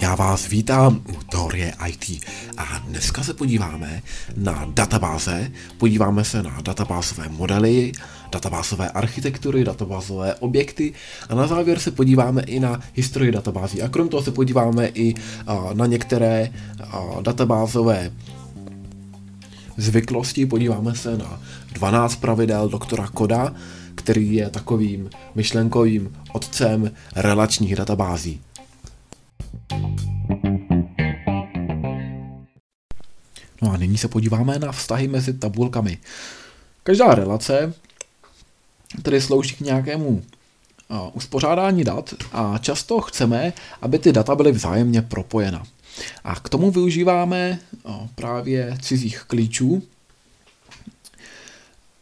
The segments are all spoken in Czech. Já vás vítám u Teorie IT a dneska se podíváme na databáze, podíváme se na databázové modely, databázové architektury, databázové objekty a na závěr se podíváme i na historii databází a krom toho se podíváme i na některé databázové zvyklosti, podíváme se na 12 pravidel doktora Codda, který je takovým myšlenkovým otcem relačních databází. No a nyní se podíváme na vztahy mezi tabulkami. Každá relace tedy slouží k nějakému uspořádání dat a často chceme, aby ty data byly vzájemně propojena. A k tomu využíváme právě cizích klíčů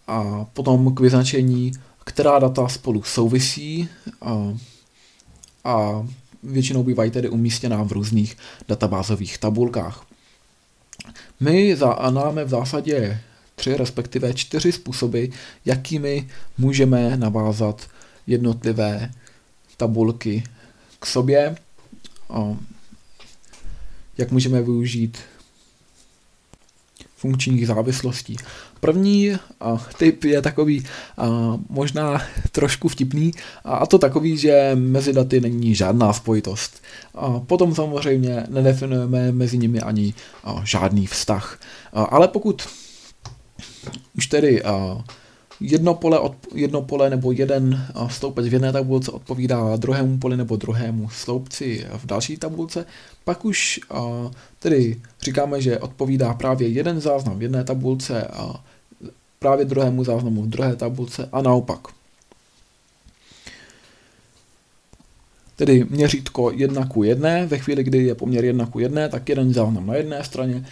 a potom k vyznačení, která data spolu souvisí a většinou bývají tedy umístěná v různých databázových tabulkách. My máme v zásadě 3, respektive 4 způsoby, jakými můžeme navázat jednotlivé tabulky k sobě, jak můžeme využít funkčních závislostí. První typ je takový možná trošku vtipný, a to takový, že mezi daty není žádná spojitost. Potom samozřejmě nedefinujeme mezi nimi ani žádný vztah. Ale pokud už tedy jedno pole nebo jeden sloupec v jedné tabulce odpovídá druhému poli nebo druhému sloupci v další tabulce, pak už tedy říkáme, že odpovídá právě jeden záznam v jedné tabulce a právě druhému záznamu v druhé tabulce a naopak. Tedy měřítko 1:1, ve chvíli, kdy je poměr 1:1, tak jeden záznam na jedné straně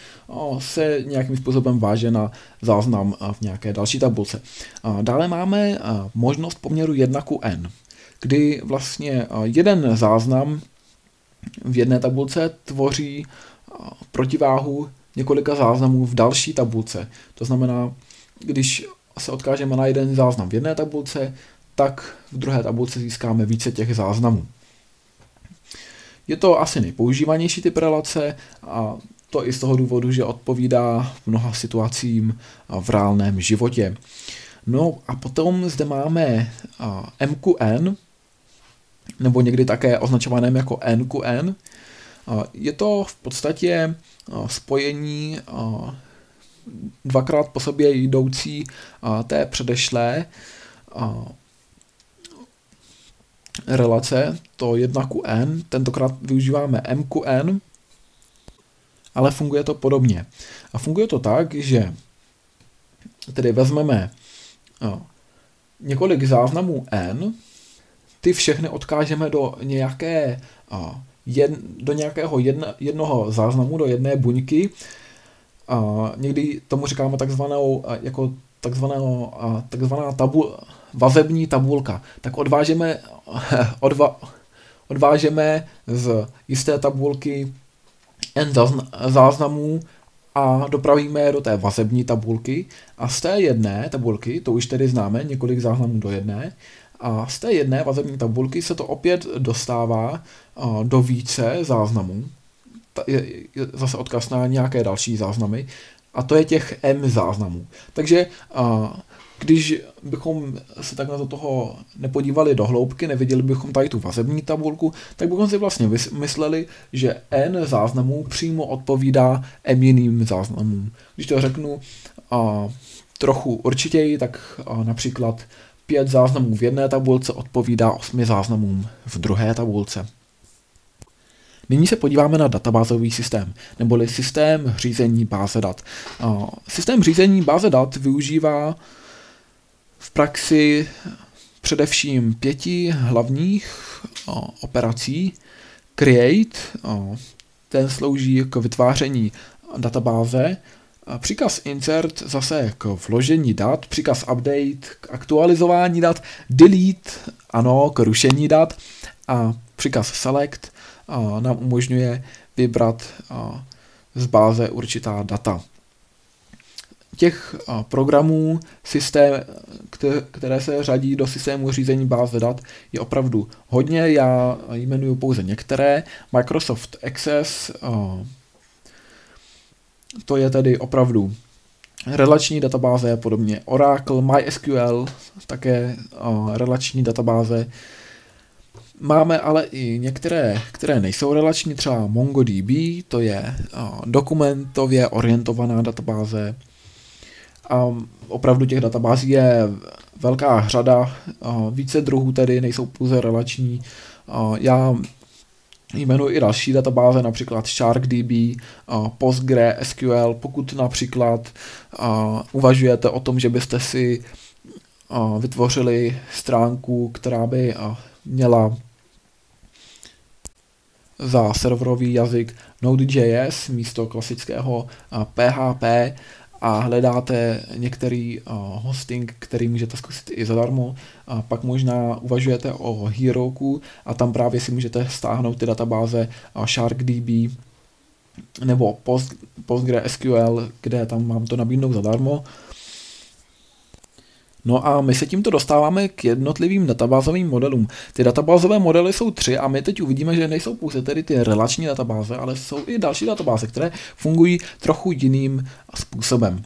se nějakým způsobem váže na záznam v nějaké další tabulce. Dále máme možnost poměru 1:n, kdy vlastně jeden záznam v jedné tabulce tvoří protiváhu několika záznamů v další tabulce. To znamená, když se odkážeme na jeden záznam v jedné tabulce, tak v druhé tabulce získáme více těch záznamů. Je to asi nejpoužívanější typ relace a to i z toho důvodu, že odpovídá mnoha situacím v reálném životě. No a potom zde máme MQN, nebo někdy také označovaném jako NQN. Je to v podstatě spojení dvakrát po sobě jdoucí té předešlé relace, to 1:n, tentokrát využíváme MQN, ale funguje to podobně. A funguje to tak, že tedy vezmeme několik záznamů n, ty všechny odkážeme do nějakého jednoho záznamu, do jedné buňky. Někdy tomu říkáme takzvaná vazební tabulka. Tak odvážeme z jisté tabulky n záznamů a dopravíme je do té vazební tabulky a z té jedné tabulky, to už tedy známe, několik záznamů do jedné, a z té jedné vazební tabulky se to opět dostává do více záznamů. Je zase odkaz na nějaké další záznamy a to je těch m záznamů. Takže když bychom se tak na toho nepodívali do hloubky, neviděli bychom tady tu vazební tabulku, tak bychom si vlastně mysleli, že n záznamů přímo odpovídá m jiným záznamům. Když to řeknu trochu určitěji, tak například 5 záznamů v jedné tabulce odpovídá 8 záznamům v druhé tabulce. Nyní se podíváme na databázový systém, neboli systém řízení báze dat. Systém řízení báze dat využívá v praxi především 5 hlavních operací. Create, ten slouží k vytváření databáze. Příkaz insert zase k vložení dat, příkaz update k aktualizování dat, delete, ano, k rušení dat a příkaz select nám umožňuje vybrat z báze určitá data. těch programů, které se řadí do systému řízení báze dat, je opravdu hodně. Já jmenuji pouze některé. Microsoft Access, to je tedy opravdu relační databáze, podobně Oracle, MySQL, také relační databáze. Máme ale i některé, které nejsou relační, třeba MongoDB, to je dokumentově orientovaná databáze. A opravdu těch databází je velká řada, více druhů tedy, nejsou pouze relační. Já jmenuji i další databáze, například SharkDB, PostgreSQL. Pokud například uvažujete o tom, že byste si vytvořili stránku, která by měla za serverový jazyk Node.js místo klasického PHP, a hledáte některý hosting, který můžete zkusit i zadarmo, a pak možná uvažujete o Heroku a tam právě si můžete stáhnout ty databáze SharkDB nebo PostgreSQL, kde tam mám to nabídnout zadarmo. No a my se tímto dostáváme k jednotlivým databázovým modelům. Ty databázové modely jsou tři a my teď uvidíme, že nejsou pouze tedy ty relační databáze, ale jsou i další databáze, které fungují trochu jiným způsobem.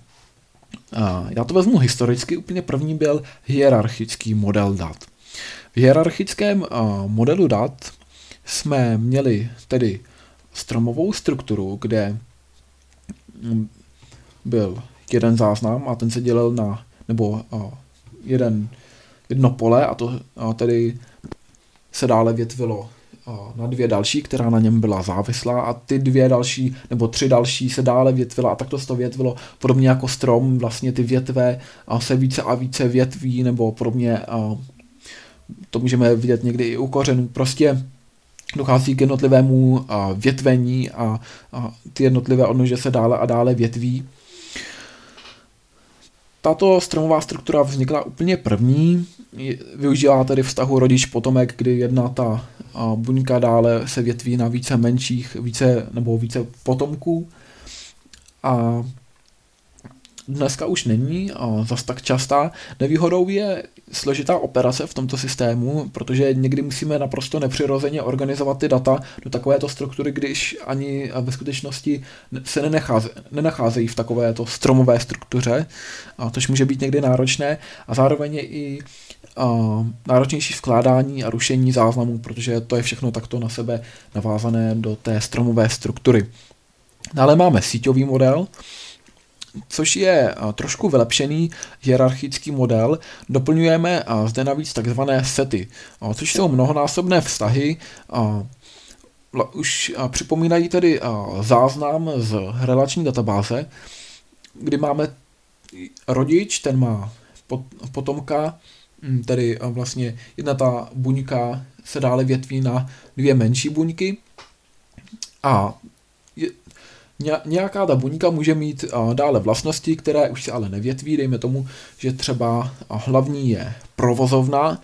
Já to vezmu historicky, úplně první byl hierarchický model dat. V hierarchickém modelu dat jsme měli tedy stromovou strukturu, kde byl jeden záznam a ten se dělil na, nebo jedno pole, a to tedy se dále větvilo na dvě další, která na něm byla závislá, a ty dvě další nebo tři další se dále větvila, a takto se to větvilo podobně jako strom. Vlastně ty větve se více a více větví, nebo podobně, to můžeme vidět někdy i u kořenů. Prostě dochází k jednotlivému větvení a ty jednotlivé odnože se dále a dále větví. Tato stromová struktura vznikla úplně první, využívá tedy vztahu rodič-potomek, kdy jedna ta buňka dále se větví na více menších, více potomků. A dneska už není zas tak častá. Nevýhodou je složitá operace v tomto systému, protože někdy musíme naprosto nepřirozeně organizovat ty data do takovéto struktury, když ani ve skutečnosti se nenacházejí v takovéto stromové struktuře, což může být někdy náročné, a zároveň je i náročnější vkládání a rušení záznamů, protože to je všechno takto na sebe navázané do té stromové struktury. Dále máme síťový model, což je trošku vylepšený hierarchický model. Doplňujeme zde navíc takzvané sety, což jsou mnohonásobné vztahy. Už připomínají tedy záznam z relační databáze, kdy máme rodič, ten má potomka, tedy vlastně jedna ta buňka se dále větví na dvě menší buňky, a nějaká ta buňka může mít dále vlastnosti, které už se ale nevětví. Dejme tomu, že třeba hlavní je provozovna,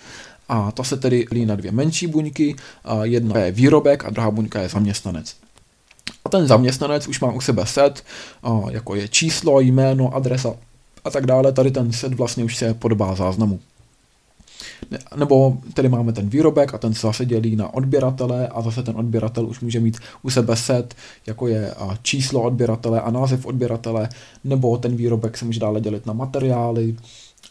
a ta se tedy dělí na dvě menší buňky. Jedna je výrobek a druhá buňka je zaměstnanec. A ten zaměstnanec už má u sebe set, jako je číslo, jméno, adresa a tak dále. Tady ten set vlastně už se podobá záznamu. Nebo tedy máme ten výrobek a ten se zase dělí na odběratele, a zase ten odběratel už může mít u sebe set, jako je číslo odběratele a název odběratele, nebo ten výrobek se může dále dělit na materiály,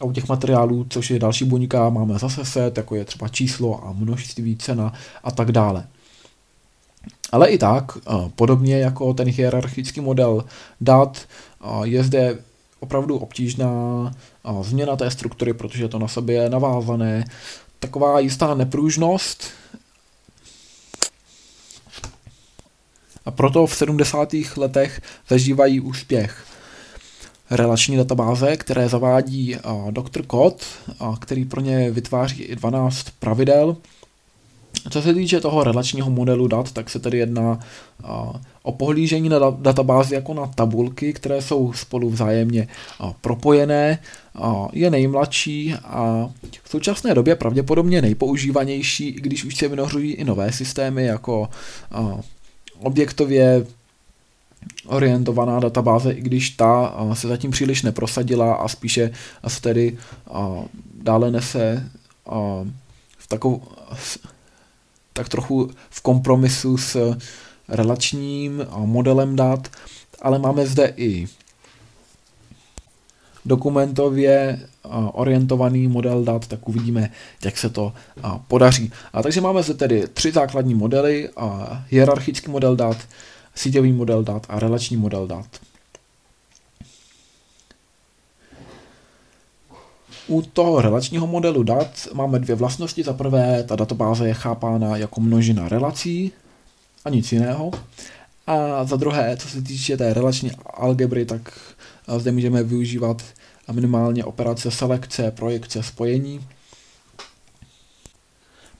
a u těch materiálů, což je další buňka, máme zase set, jako je třeba číslo a množství, cena a tak dále. Ale i tak, podobně jako ten hierarchický model dat, je zde opravdu obtížná změna té struktury, protože to na sebe je navázané. Taková jistá nepružnost. A proto v 70. letech zažívají úspěch relační databáze, které zavádí Dr. Codd, který pro ně vytváří i 12 pravidel. Co se týče toho relačního modelu dat, tak se tedy jedná o pohlížení na databázi jako na tabulky, které jsou spolu vzájemně propojené. Je nejmladší a v současné době pravděpodobně nejpoužívanější, i když už se vynořují i nové systémy, jako objektově orientovaná databáze, i když ta se zatím příliš neprosadila a spíše se tedy dále nese tak trochu v kompromisu s relačním modelem dat, ale máme zde i dokumentově orientovaný model dat, tak uvidíme, jak se to podaří. Takže máme zde tedy tři základní modely, hierarchický model dat, síťový model dat a relační model dat. U toho relačního modelu dat máme dvě vlastnosti. Za prvé, ta databáze je chápána jako množina relací a nic jiného. A za druhé, co se týče té relační algebry, tak zde můžeme využívat minimálně operace selekce, projekce, spojení.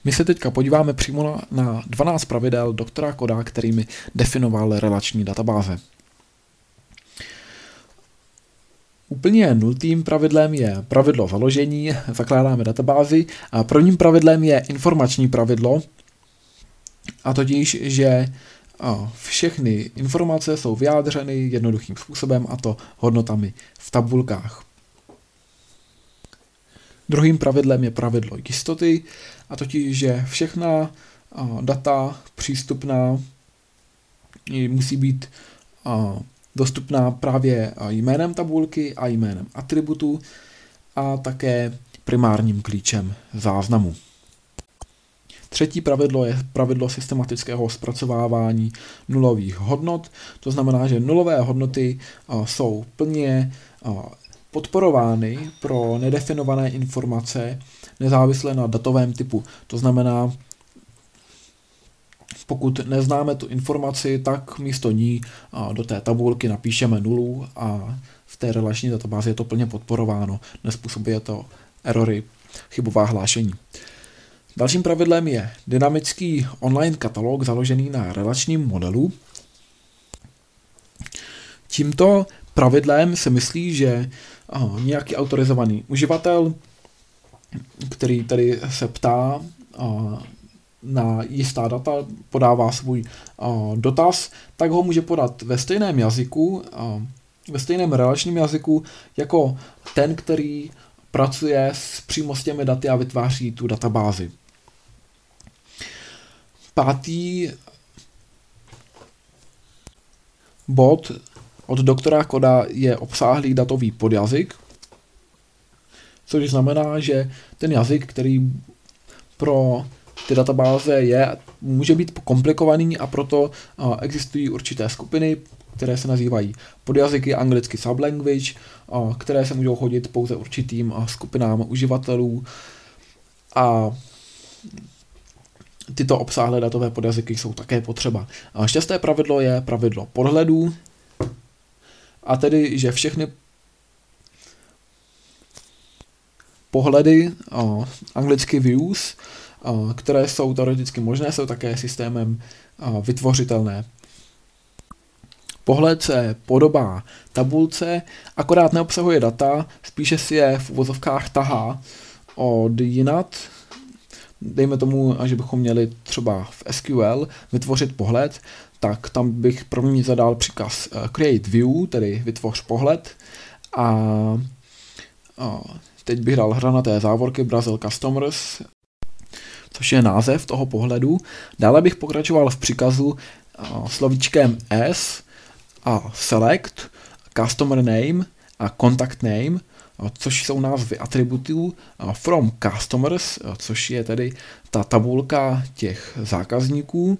My se teďka podíváme přímo na 12 pravidel doktora Codda, kterými definoval relační databáze. Úplně nultým pravidlem je pravidlo založení, zakládáme databázi. A prvním pravidlem je informační pravidlo, a totiž, že všechny informace jsou vyjádřeny jednoduchým způsobem, a to hodnotami v tabulkách. Druhým pravidlem je pravidlo jistoty, a totiž, že všechna data přístupná musí být dostupná právě jménem tabulky a jménem atributu a také primárním klíčem záznamu. Třetí pravidlo je pravidlo systematického zpracovávání nulových hodnot. To znamená, že nulové hodnoty jsou plně podporovány pro nedefinované informace nezávisle na datovém typu. To znamená, pokud neznáme tu informaci, tak místo ní do té tabulky napíšeme nulu a v té relační databázi je to plně podporováno. Nezpůsobuje to erory, chybová hlášení. Dalším pravidlem je dynamický online katalog založený na relačním modelu. Tímto pravidlem se myslí, že nějaký autorizovaný uživatel, který tady se ptá na jistá data, podává svůj dotaz, tak ho může podat ve stejném jazyku, ve stejném relačním jazyku, jako ten, který pracuje přímo s těmi daty a vytváří tu databázi. Pátý bod od doktora Codda je obsáhlý datový podjazyk, což znamená, že ten jazyk, který pro ty databáze je, může být komplikovaný, a proto existují určité skupiny, které se nazývají podjazyky, anglicky sublanguage, které se můžou hodit pouze určitým skupinám uživatelů, a tyto obsáhlé datové podjazyky jsou také potřeba. Šesté pravidlo je pravidlo podhledů, a tedy, že všechny pohledy, anglicky views, které jsou teoreticky možné, jsou také systémem vytvořitelné. Pohled se podobá tabulce, akorát neobsahuje data, spíše si je v uvozovkách tahá od jinat. Dejme tomu, že bychom měli třeba v SQL vytvořit pohled, tak tam bych první zadal příkaz create view, tedy vytvoř pohled, a teď bych dal hranaté závorky Brazil Customers, což je název toho pohledu. Dále bych pokračoval v příkazu slovíčkem S a select, customer name a contact name, což jsou názvy atributů, from customers, což je tedy ta tabulka těch zákazníků,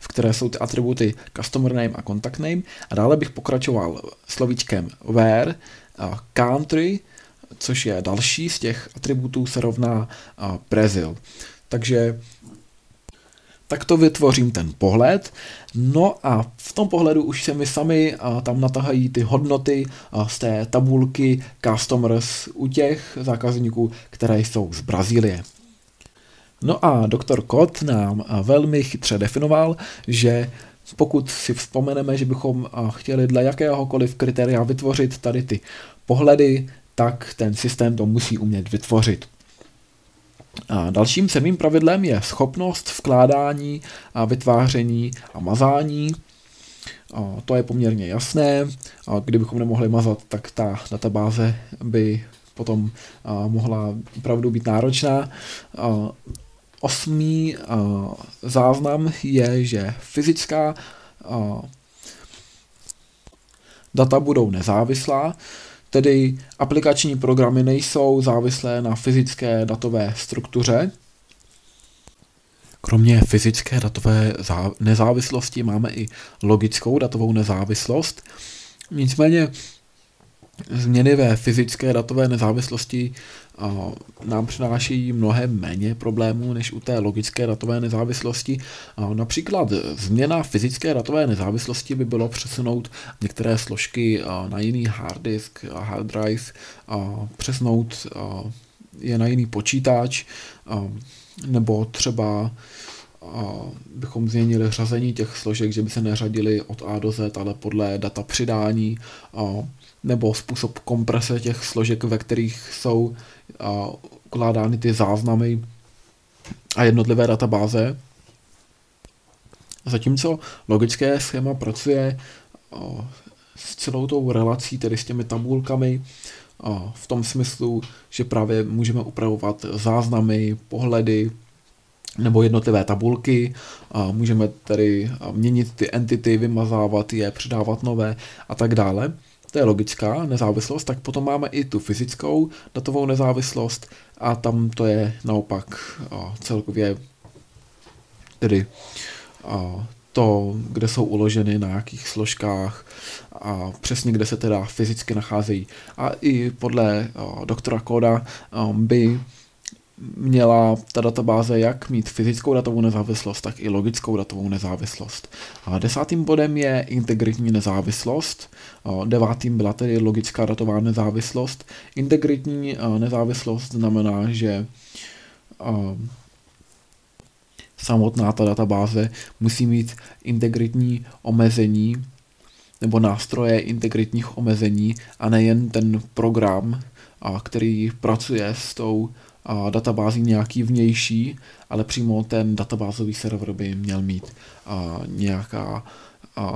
v které jsou ty atributy customer name a contact name. A dále bych pokračoval slovíčkem where, country, což je další z těch atributů, se rovná Brazil. Takže takto vytvořím ten pohled. No a v tom pohledu už se mi sami tam natahají ty hodnoty z té tabulky customers u těch zákazníků, které jsou z Brazílie. No a doktor Codd nám velmi chytře definoval, že pokud si vzpomeneme, že bychom chtěli dle jakéhokoliv kritéria vytvořit tady ty pohledy, tak ten systém to musí umět vytvořit. A dalším sedmým pravidlem je schopnost vkládání, vytváření a mazání. To je poměrně jasné. Kdybychom nemohli mazat, tak ta databáze by potom mohla opravdu být náročná. Osmý záznam je, že fyzická data budou nezávislá, tedy aplikační programy nejsou závislé na fyzické datové struktuře. Kromě fyzické datové nezávislosti máme i logickou datovou nezávislost. Nicméně změny ve fyzické datové nezávislosti nám přináší mnohem méně problémů než u té logické datové nezávislosti. Například změna fyzické datové nezávislosti by bylo přesunout některé složky na jiný hard disk, hard drive, přesunout je na jiný počítač, nebo třeba bychom změnili řazení těch složek, že by se neřadili od A do Z, ale podle data přidání, nebo způsob komprese těch složek, ve kterých jsou ukládány ty záznamy a jednotlivé databáze. Zatímco logické schéma pracuje s celou tou relací, tedy s těmi tabulkami, v tom smyslu, že právě můžeme upravovat záznamy, pohledy nebo jednotlivé tabulky, můžeme tedy měnit ty entity, vymazávat je, přidávat nové a tak dále. To je logická nezávislost, tak potom máme i tu fyzickou datovou nezávislost a tam to je naopak celkově tedy to, kde jsou uloženy, na jakých složkách a přesně kde se teda fyzicky nacházejí. A i podle doktora Codda by měla ta databáze jak mít fyzickou datovou nezávislost, tak i logickou datovou nezávislost. 10. bodem je integritní nezávislost, 9. byla tedy logická datová nezávislost. Integritní nezávislost znamená, že samotná ta databáze musí mít integritní omezení nebo nástroje integritních omezení a nejen ten program, který pracuje s tou databází nějaký vnější, ale přímo ten databázový server by měl mít nějaká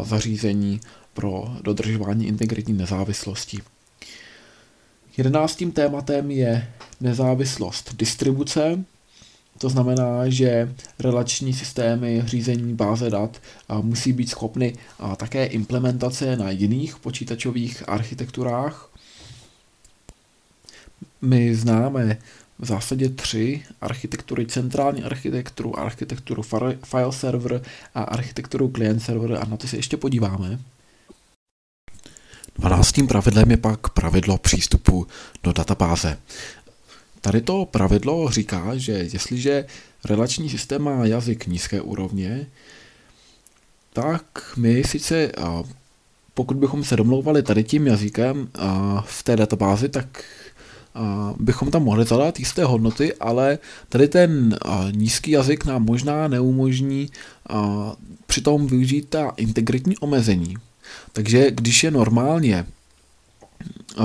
zařízení pro dodržování integritní nezávislosti. 11. tématem je nezávislost distribuce. To znamená, že relační systémy řízení báze dat musí být schopny také implementace na jiných počítačových architekturách. My známe v zásadě 3 architektury: centrální architekturu, architekturu file server a architekturu client server, a na to se ještě podíváme. 12. pravidlem je pak pravidlo přístupu do databáze. Tady to pravidlo říká, že jestliže relační systém má jazyk nízké úrovně, tak my sice, pokud bychom se domlouvali tady tím jazykem v té databázi, tak bychom tam mohli zadat jisté hodnoty, ale tady ten nízký jazyk nám možná neumožní přitom využít ta integritní omezení. Takže když je normálně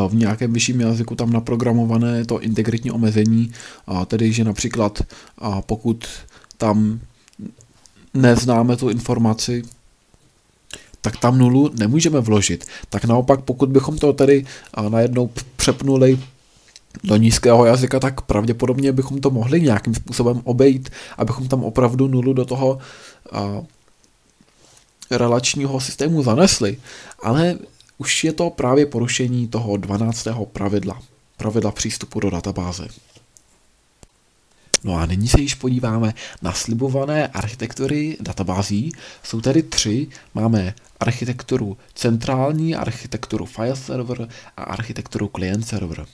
v nějakém vyšším jazyku tam naprogramované to integritní omezení, tedy že například pokud tam neznáme tu informaci, tak tam nulu nemůžeme vložit. Tak naopak, pokud bychom to tady najednou přepnuli do nízkého jazyka, tak pravděpodobně bychom to mohli nějakým způsobem obejít, abychom tam opravdu nulu do toho relačního systému zanesli. Ale už je to právě porušení toho 12. pravidla přístupu do databáze. No a nyní se již podíváme na slibované architektury databází. Jsou tady 3. Máme architekturu centrální, architekturu file server a architekturu client server.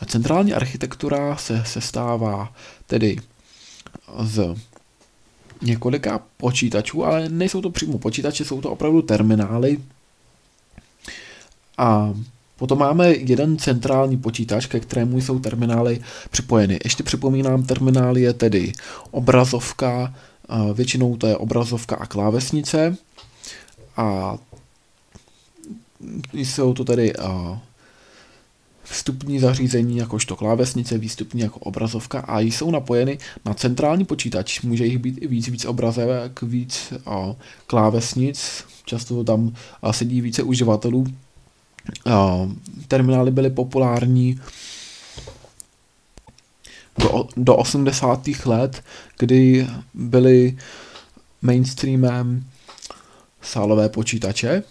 A centrální architektura se sestává tedy z několika počítačů, ale nejsou to přímo počítače, jsou to opravdu terminály. A potom máme jeden centrální počítač, ke kterému jsou terminály připojeny. Ještě připomínám, terminál je tedy obrazovka, většinou to je obrazovka a klávesnice. A jsou to tedy vstupní zařízení jakožto klávesnice, výstupní jako obrazovka a jsou napojeny na centrální počítač. Může jich být i víc obrazovek, víc klávesnic, často tam sedí více uživatelů. Terminály byly populární do 80. let, kdy byly mainstreamem sálové počítače.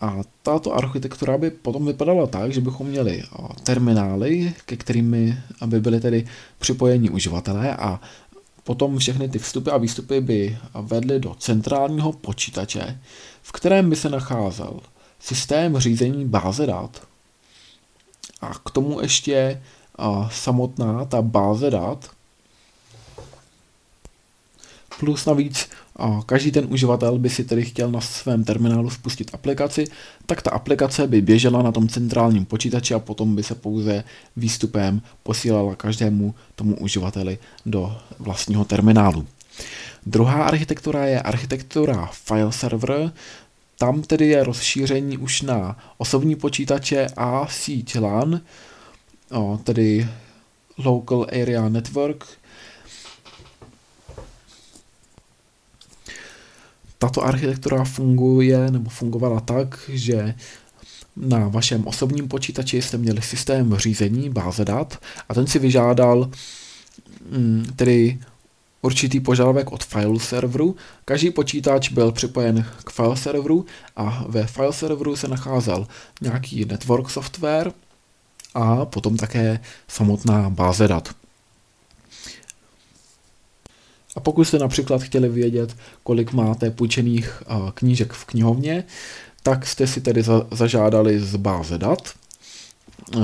A tato architektura by potom vypadala tak, že bychom měli terminály, ke kterými by byly tedy připojení uživatelé a potom všechny ty vstupy a výstupy by vedly do centrálního počítače, v kterém by se nacházel systém řízení báze dat. A k tomu ještě samotná ta báze dat. Plus navíc každý ten uživatel by si tedy chtěl na svém terminálu spustit aplikaci, tak ta aplikace by běžela na tom centrálním počítači a potom by se pouze výstupem posílala každému tomu uživateli do vlastního terminálu. Druhá architektura je architektura file server. Tam tedy je rozšíření už na osobní počítače a síť LAN, tedy Local Area Network. Tato architektura funguje nebo fungovala tak, že na vašem osobním počítači jste měli systém řízení báze dat a ten si vyžádal tedy určitý požadavek od file serveru. Každý počítač byl připojen k file serveru a ve file serveru se nacházel nějaký network software a potom také samotná báze dat. A pokud jste například chtěli vědět, kolik máte půjčených knížek v knihovně, tak jste si tedy zažádali z báze dat,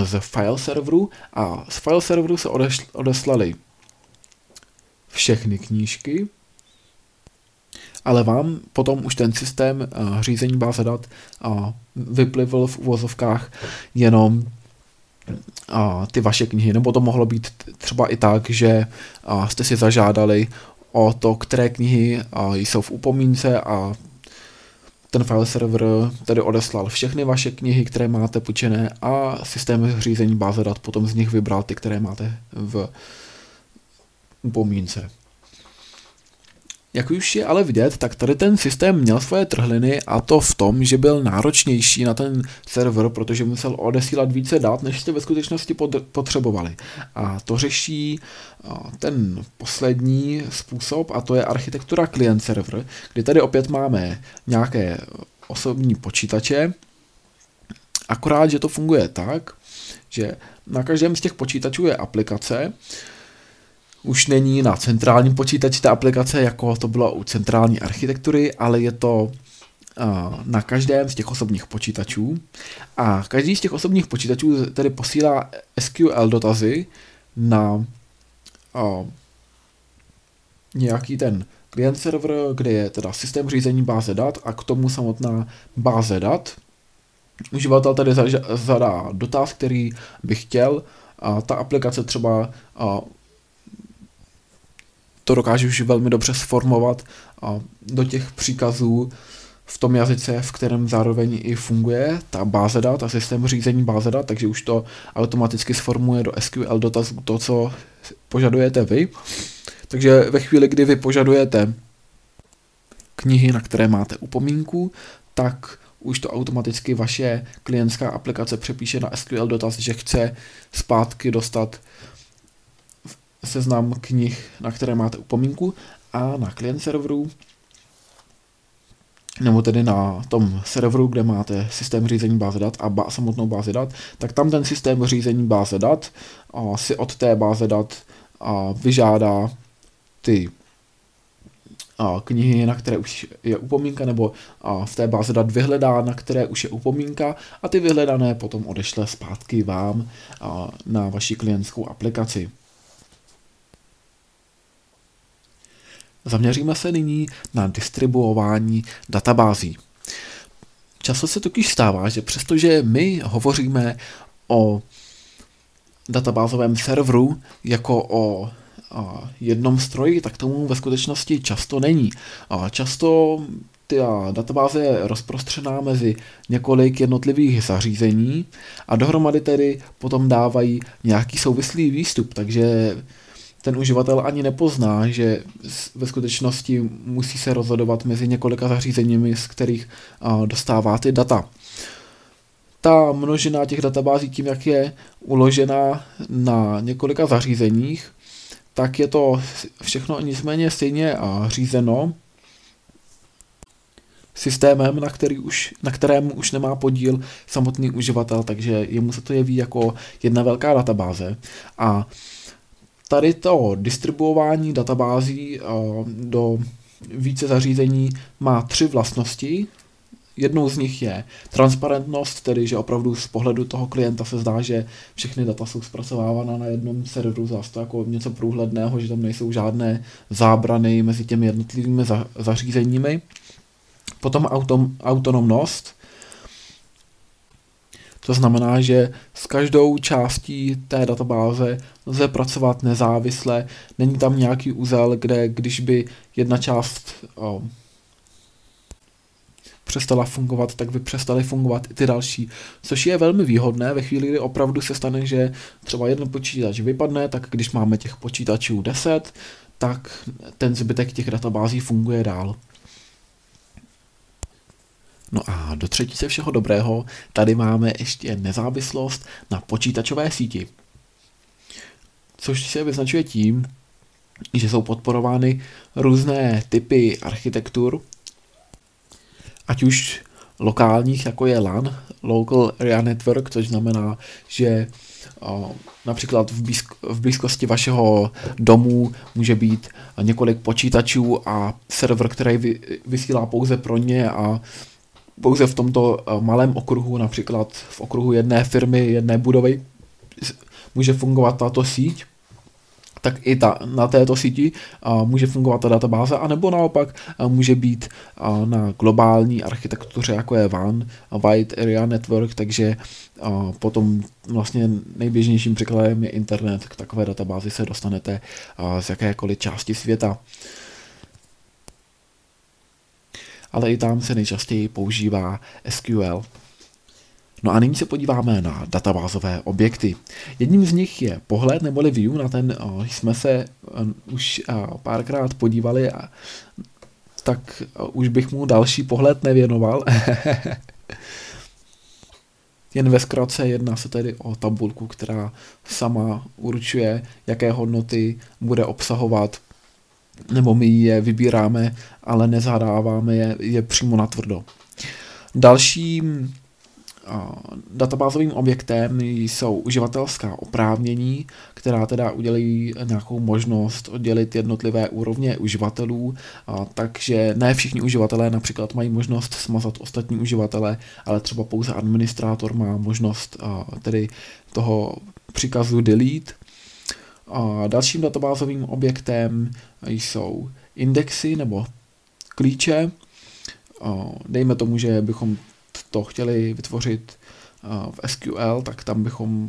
z file serveru a z file serveru se odeslali všechny knížky, ale vám potom už ten systém řízení báze dat vyplivl v uvozovkách jenom ty vaše knihy, nebo to mohlo být třeba i tak, že jste si zažádali o to, které knihy jsou v upomínce a ten file server tedy odeslal všechny vaše knihy, které máte půjčené a systém řízení báze dat potom z nich vybral ty, které máte v upomínce. Jak už je ale vidět, tak tady ten systém měl svoje trhliny a to v tom, že byl náročnější na ten server, protože musel odesílat více dat, než jste ve skutečnosti potřebovali. A to řeší ten poslední způsob a to je architektura klient-server, kdy tady opět máme nějaké osobní počítače, akorát, že to funguje tak, že na každém z těch počítačů je aplikace. Už není na centrálním počítači ta aplikace, jako to bylo u centrální architektury, ale je to na každém z těch osobních počítačů. A každý z těch osobních počítačů tedy posílá SQL dotazy na nějaký ten client server, kde je teda systém řízení báze dat a k tomu samotná báze dat. Uživatel tady zadá dotaz, který by chtěl a ta aplikace třeba to dokáže už velmi dobře sformovat do těch příkazů v tom jazyce, v kterém zároveň i funguje ta báze dat a systém řízení báze dat, takže už to automaticky sformuje do SQL dotazu to, co požadujete vy. Takže ve chvíli, kdy vy požadujete knihy, na které máte upomínku, tak už to automaticky vaše klientská aplikace přepíše na SQL dotaz, že chce zpátky dostat seznam knih, na které máte upomínku a na klient serveru, nebo tedy na tom serveru, kde máte systém řízení báze dat a samotnou bázi dat, tak tam ten systém řízení báze dat si od té báze dat vyžádá ty knihy, na které už je upomínka, nebo v té bázi dat vyhledá, na které už je upomínka a ty vyhledané potom odešle zpátky vám na vaši klientskou aplikaci. Zaměříme se nyní na distribuování databází. Často se totiž stává, že přestože my hovoříme o databázovém serveru jako o jednom stroji, tak tomu ve skutečnosti často není. Často ta databáze je rozprostřená mezi několik jednotlivých zařízení a dohromady tedy potom dávají nějaký souvislý výstup, takže ten uživatel ani nepozná, že ve skutečnosti musí se rozhodovat mezi několika zařízeními, z kterých dostává ty data. Ta množina těch databází tím, jak je uložena na několika zařízeních, tak je to všechno nicméně stejně řízeno systémem, na kterém už nemá podíl samotný uživatel, takže jemu se to jeví jako jedna velká databáze. A tady to distribuování databází do více zařízení má tři vlastnosti. Jednou z nich je transparentnost, tedy že opravdu z pohledu toho klienta se zdá, že všechny data jsou zpracovávána na jednom serveru, zase to jako něco průhledného, že tam nejsou žádné zábrany mezi těmi jednotlivými zařízeními. Potom autonomnost, to znamená, že s každou částí té databáze lze pracovat nezávisle, není tam nějaký uzel, kde když by jedna část přestala fungovat, tak by přestaly fungovat i ty další, což je velmi výhodné ve chvíli, kdy opravdu se stane, že třeba jeden počítač vypadne, tak když máme těch počítačů 10, tak ten zbytek těch databází funguje dál. No a do třetice všeho dobrého, tady máme ještě nezávislost na počítačové síti, což se vyznačuje tím, že jsou podporovány různé typy architektur, ať už lokálních, jako je LAN, Local Area Network, což znamená, že například v blízkosti vašeho domu může být několik počítačů a server, který vysílá pouze pro ně a pouze v tomto malém okruhu, například v okruhu jedné firmy, jedné budovy, může fungovat tato síť, tak i na této síti může fungovat ta databáze, anebo naopak může být na globální architektuře, jako je WAN, Wide Area Network, takže potom vlastně nejběžnějším příkladem je internet, k takové databázi se dostanete z jakékoliv části světa. Ale i tam se nejčastěji používá SQL. No a nyní se podíváme na databázové objekty. Jedním z nich je pohled neboli view, na ten jsme se už párkrát podívali, tak už bych mu další pohled nevěnoval. Jen ve zkratce, jedná se tedy o tabulku, která sama určuje, jaké hodnoty bude obsahovat, nebo my je vybíráme, ale nezahráváme je přímo natvrdo. Dalším databázovým objektem jsou uživatelská oprávnění, která teda udělají nějakou možnost oddělit jednotlivé úrovně uživatelů, takže ne všichni uživatelé například mají možnost smazat ostatní uživatele, ale třeba pouze administrátor má možnost tedy toho příkazu delete. A dalším databázovým objektem jsou indexy nebo klíče. Dejme tomu, že bychom to chtěli vytvořit v SQL, tak tam bychom,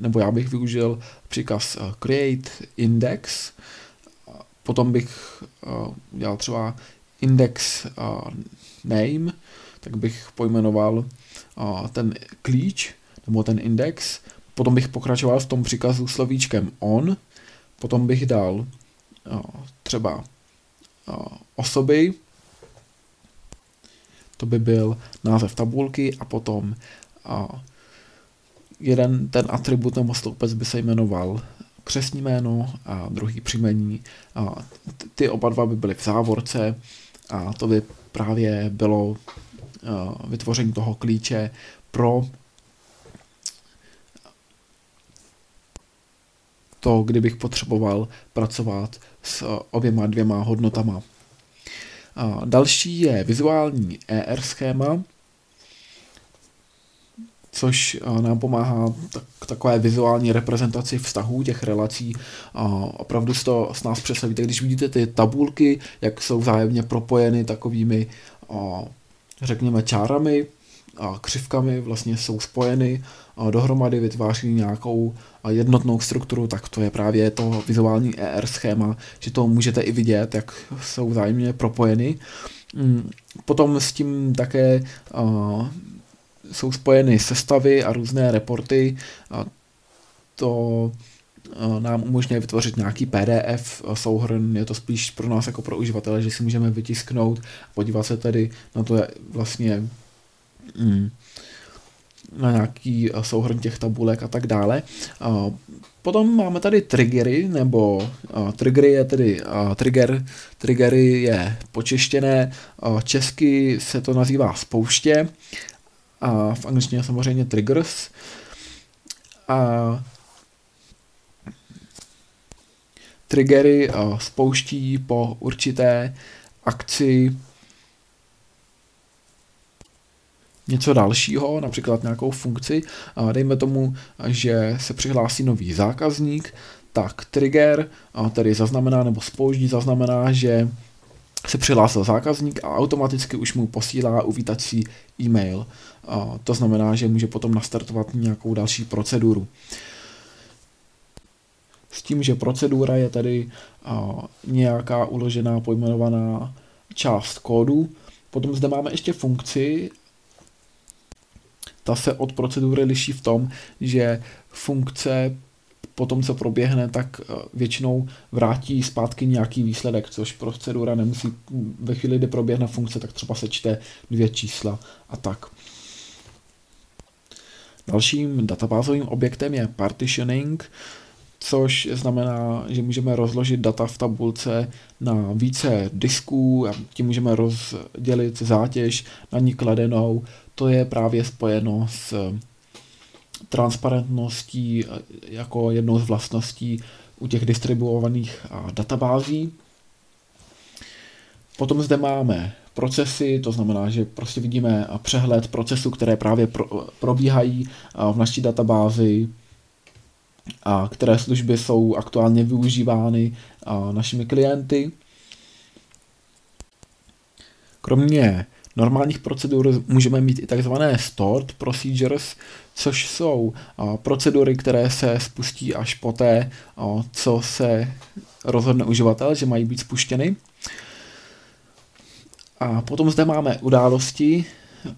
nebo já bych využil příkaz create index, potom bych dělal třeba index name, tak bych pojmenoval ten klíč nebo ten index, potom bych pokračoval v tom příkazu slovíčkem on, potom bych dal třeba osoby, to by byl název tabulky a potom jeden ten atribut nebo sloupec by se jmenoval křestní jméno a druhý příjmení. Ty oba dva by byly v závorce a to by právě bylo vytvoření toho klíče pro to, kdybych potřeboval pracovat s oběma dvěma hodnotama. Další je vizuální ER schéma, což nám pomáhá k takové vizuální reprezentaci vztahů, těch relací. Opravdu si to s nás představíte, když vidíte ty tabulky, jak jsou vzájemně propojeny takovými, řekněme, čárami, křivkami vlastně jsou spojeny dohromady, vytváří nějakou jednotnou strukturu, tak to je právě to vizuální ER schéma, že to můžete i vidět, jak jsou vzájemně propojeny. Potom s tím také jsou spojeny sestavy a různé reporty. To nám umožňuje vytvořit nějaký PDF souhrn, je to spíš pro nás jako pro uživatele, že si můžeme vytisknout, podívat se tedy na to vlastně na nějaký souhrn těch tabulek a tak dále. Potom máme tady triggery, nebo triggery je tedy triggery je počeštěné, česky se to nazývá spouště a v angličtině samozřejmě triggers. A triggery spouští po určité akci něco dalšího, například nějakou funkci. Dejme tomu, že se přihlásí nový zákazník, tak trigger tedy zaznamená, nebo spouští zaznamená, že se přihlásil zákazník a automaticky už mu posílá uvítací e-mail. To znamená, že může potom nastartovat nějakou další proceduru. S tím, že procedura je tedy nějaká uložená, pojmenovaná část kódu. Potom zde máme ještě funkci. Ta se od procedury liší v tom, že funkce potom, co proběhne, tak většinou vrátí zpátky nějaký výsledek, což procedura nemusí. Ve chvíli, kdy proběhne funkce, tak třeba sečte dvě čísla a tak. Dalším databázovým objektem je partitioning, což znamená, že můžeme rozložit data v tabulce na více disků a tím můžeme rozdělit zátěž na ní kladenou. To je právě spojeno s transparentností jako jednou z vlastností u těch distribuovaných databází. Potom zde máme procesy, to znamená, že prostě vidíme přehled procesů, které právě probíhají v naší databázi a které služby jsou aktuálně využívány našimi klienty. Kromě normálních procedur můžeme mít i takzvané stored procedures, což jsou procedury, které se spustí až poté, co se rozhodne uživatel, že mají být spuštěny. A potom zde máme události,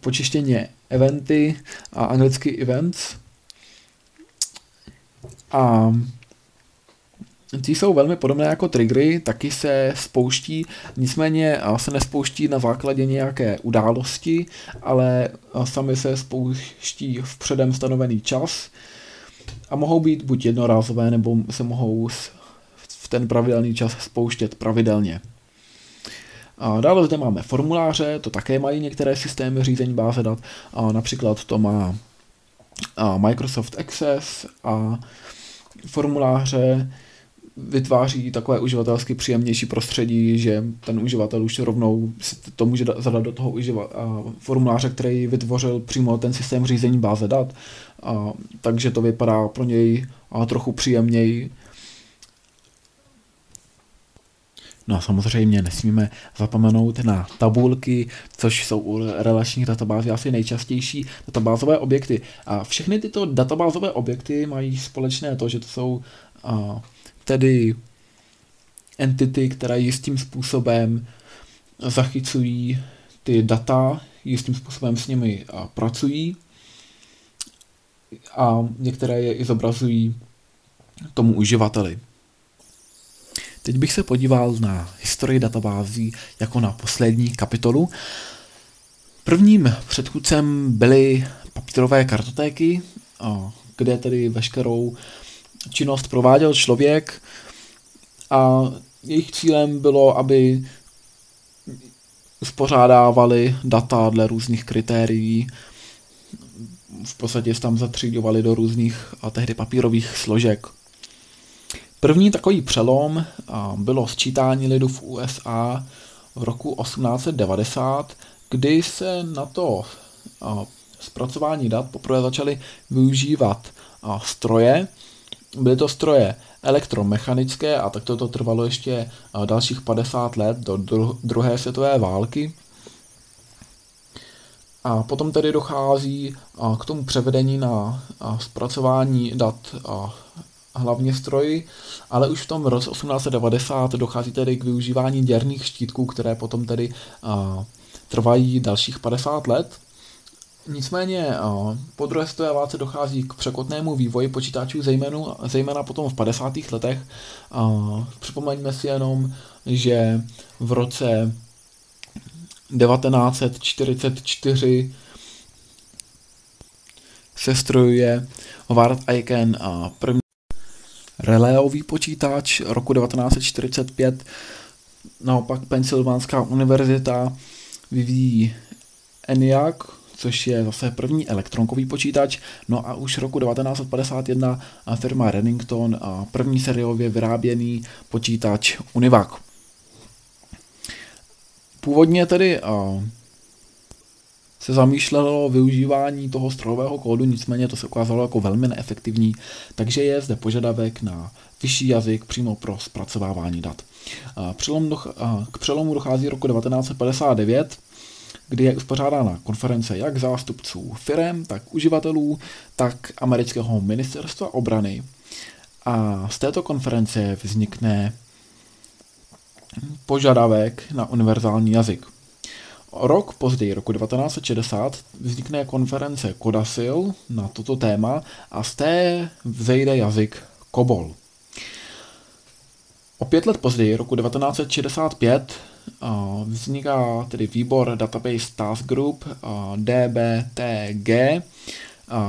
počeštěně eventy a anglicky events. A ty jsou velmi podobné jako triggery, taky se spouští, nicméně se nespouští na základě nějaké události, ale sami se spouští v předem stanovený čas a mohou být buď jednorázové, nebo se mohou v ten pravidelný čas spouštět pravidelně. A dále zde máme formuláře, to také mají některé systémy řízení báze dat, například to má Microsoft Access a formuláře vytváří takové uživatelsky příjemnější prostředí, že ten uživatel už rovnou to může zadat do toho formuláře, který vytvořil přímo ten systém řízení báze dat, takže to vypadá pro něj trochu příjemněji. No a samozřejmě nesmíme zapomenout na tabulky, což jsou u relačních databází asi nejčastější databázové objekty. A všechny tyto databázové objekty mají společné to, že to jsou tedy entity, které jistým způsobem zachycují ty data, jistým způsobem s nimi pracují a některé je i zobrazují tomu uživateli. Teď bych se podíval na historii databází jako na poslední kapitolu. Prvním předchůdcem byly papírové kartotéky, kde tedy veškerou činnost prováděl člověk a jejich cílem bylo, aby uspořádávali data dle různých kritérií. V podstatě se tam zatříďovali do různých tehdy papírových složek. První takový přelom bylo sčítání lidu v USA v roku 1890, kdy se na to zpracování dat poprvé začaly využívat stroje. Byly to stroje elektromechanické a takto to trvalo ještě dalších 50 let do druhé světové války. A potom tedy dochází k tomu převedení na zpracování dat hlavně stroji, ale už v tom roce 1890 dochází tedy k využívání děrných štítků, které potom tedy trvají dalších 50 let. Nicméně po druhé světové válce dochází k překotnému vývoji počítačů, zejména potom v 50. letech. Připomeňme si jenom, že v roce 1944 se strojuje Ward Aiken první reléový počítač. Roku 1945 naopak Pensylvánská univerzita vyvíjí ENIAC, což je zase první elektronkový počítač. No a už roku 1951 firma Remington první seriově vyráběný počítač UNIVAC. Původně tedy se zamýšlelo využívání toho strojového kódu, nicméně to se ukázalo jako velmi neefektivní, takže je zde požadavek na vyšší jazyk přímo pro zpracovávání dat. K přelomu dochází roku 1959, kdy je uspořádána konference jak zástupců firem, tak uživatelů, tak amerického ministerstva obrany. A z této konference vznikne požadavek na univerzální jazyk. Rok později, roku 1960, vznikne konference CODASYL na toto téma a z té vzejde jazyk COBOL. O 5 let později, roku 1965, vzniká tedy výbor Database Task Group DBTG,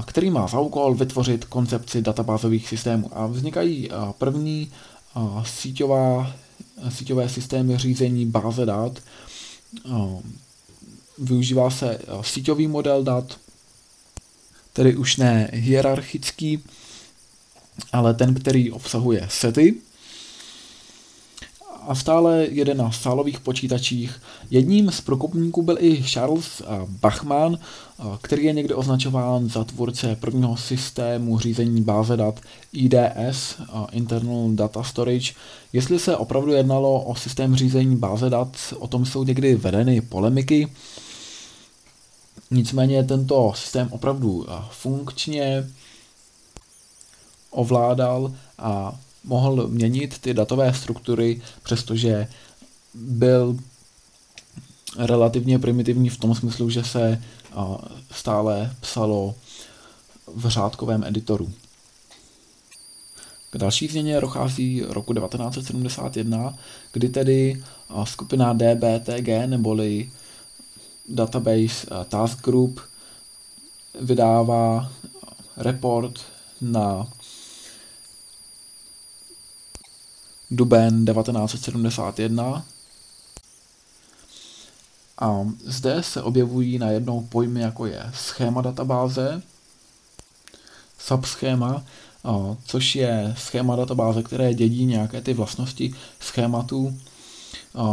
který má za úkol vytvořit koncepci databázových systémů, a vznikají první síťové systémy řízení báze dat. Využívá se síťový model dat, tedy už ne hierarchický, ale ten, který obsahuje sety. A stále jede na sálových počítačích. Jedním z prokopníků byl i Charles Bachman, který je někde označován za tvůrce prvního systému řízení báze dat IDS, Internal Data Storage. Jestli se opravdu jednalo o systém řízení báze dat, o tom jsou někdy vedeny polemiky. Nicméně tento systém opravdu funkčně ovládal a mohl měnit ty datové struktury, přestože byl relativně primitivní v tom smyslu, že se stále psalo v řádkovém editoru. K další změně dochází roku 1971, kdy tedy skupina DBTG, neboli Database Task Group, vydává report na duben 1971. A zde se objevují najednou pojmy, jako je schéma databáze, subschéma, což je schéma databáze, které dědí nějaké ty vlastnosti schématů.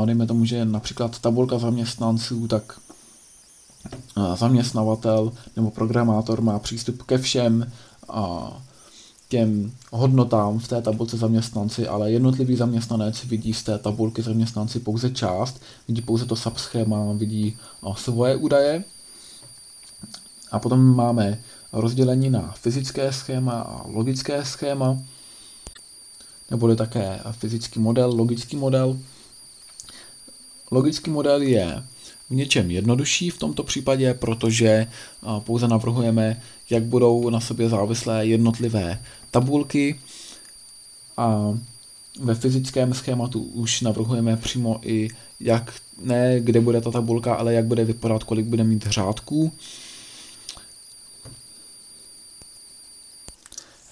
Dejme tomu, že například tabulka zaměstnanců, tak zaměstnavatel nebo programátor má přístup ke všem těm hodnotám v té tabulce zaměstnanci, ale jednotlivý zaměstnanec vidí z té tabulky zaměstnanci pouze část, vidí pouze to subschéma, vidí svoje údaje. A potom máme rozdělení na fyzické schéma a logické schéma, neboli také fyzický model, logický model. Logický model je v něčem jednodušší v tomto případě, protože pouze navrhujeme, jak budou na sobě závislé jednotlivé tabulky, a ve fyzickém schématu už navrhujeme přímo i jak, ne kde bude ta tabulka, ale jak bude vypadat, kolik bude mít řádků.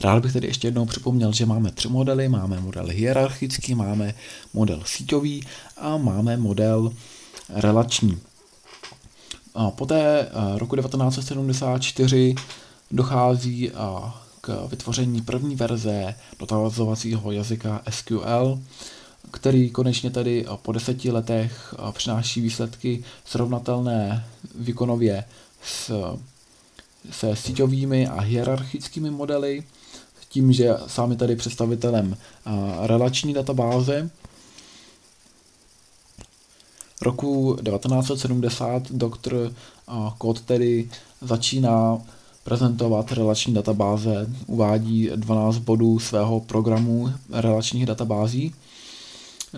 Rád bych tedy ještě jednou připomněl, že máme 3 modely. Máme model hierarchický, máme model síťový a máme model relační. A poté roku 1974 dochází k vytvoření první verze dotazovacího jazyka SQL, který konečně tedy po 10 letech přináší výsledky srovnatelné výkonově se síťovými a hierarchickými modely, tím, že sám je tady představitelem relační databáze. roku 1970 Dr. Codd tedy začíná prezentovat relační databáze, uvádí 12 bodů svého programu relačních databází.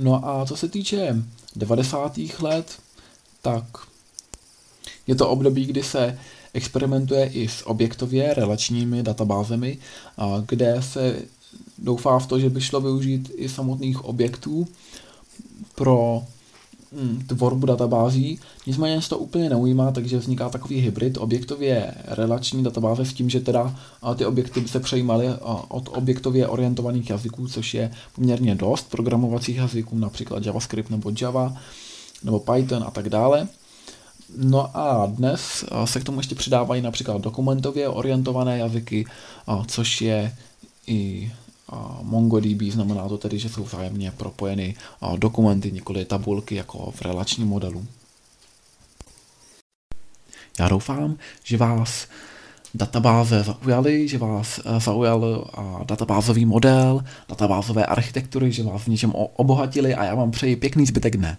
No a co se týče 90. let, tak je to období, kdy se experimentuje i s objektově relačními databázemi, kde se doufá v to, že by šlo využít i samotných objektů pro tvorbu databází. Nicméně se to úplně neujímá, takže vzniká takový hybrid objektově relační databáze s tím, že teda ty objekty by se přejímaly od objektově orientovaných jazyků, což je poměrně dost programovacích jazyků, například JavaScript nebo Java nebo Python a tak dále. No a dnes se k tomu ještě přidávají například dokumentově orientované jazyky, což je i MongoDB, znamená to tedy, že jsou vzájemně propojeny dokumenty, nikoli tabulky, jako v relačním modelu. Já doufám, že vás databáze zaujaly, že vás zaujal databázový model, databázové architektury, že vás v něčem obohatili a já vám přeji pěkný zbytek dne.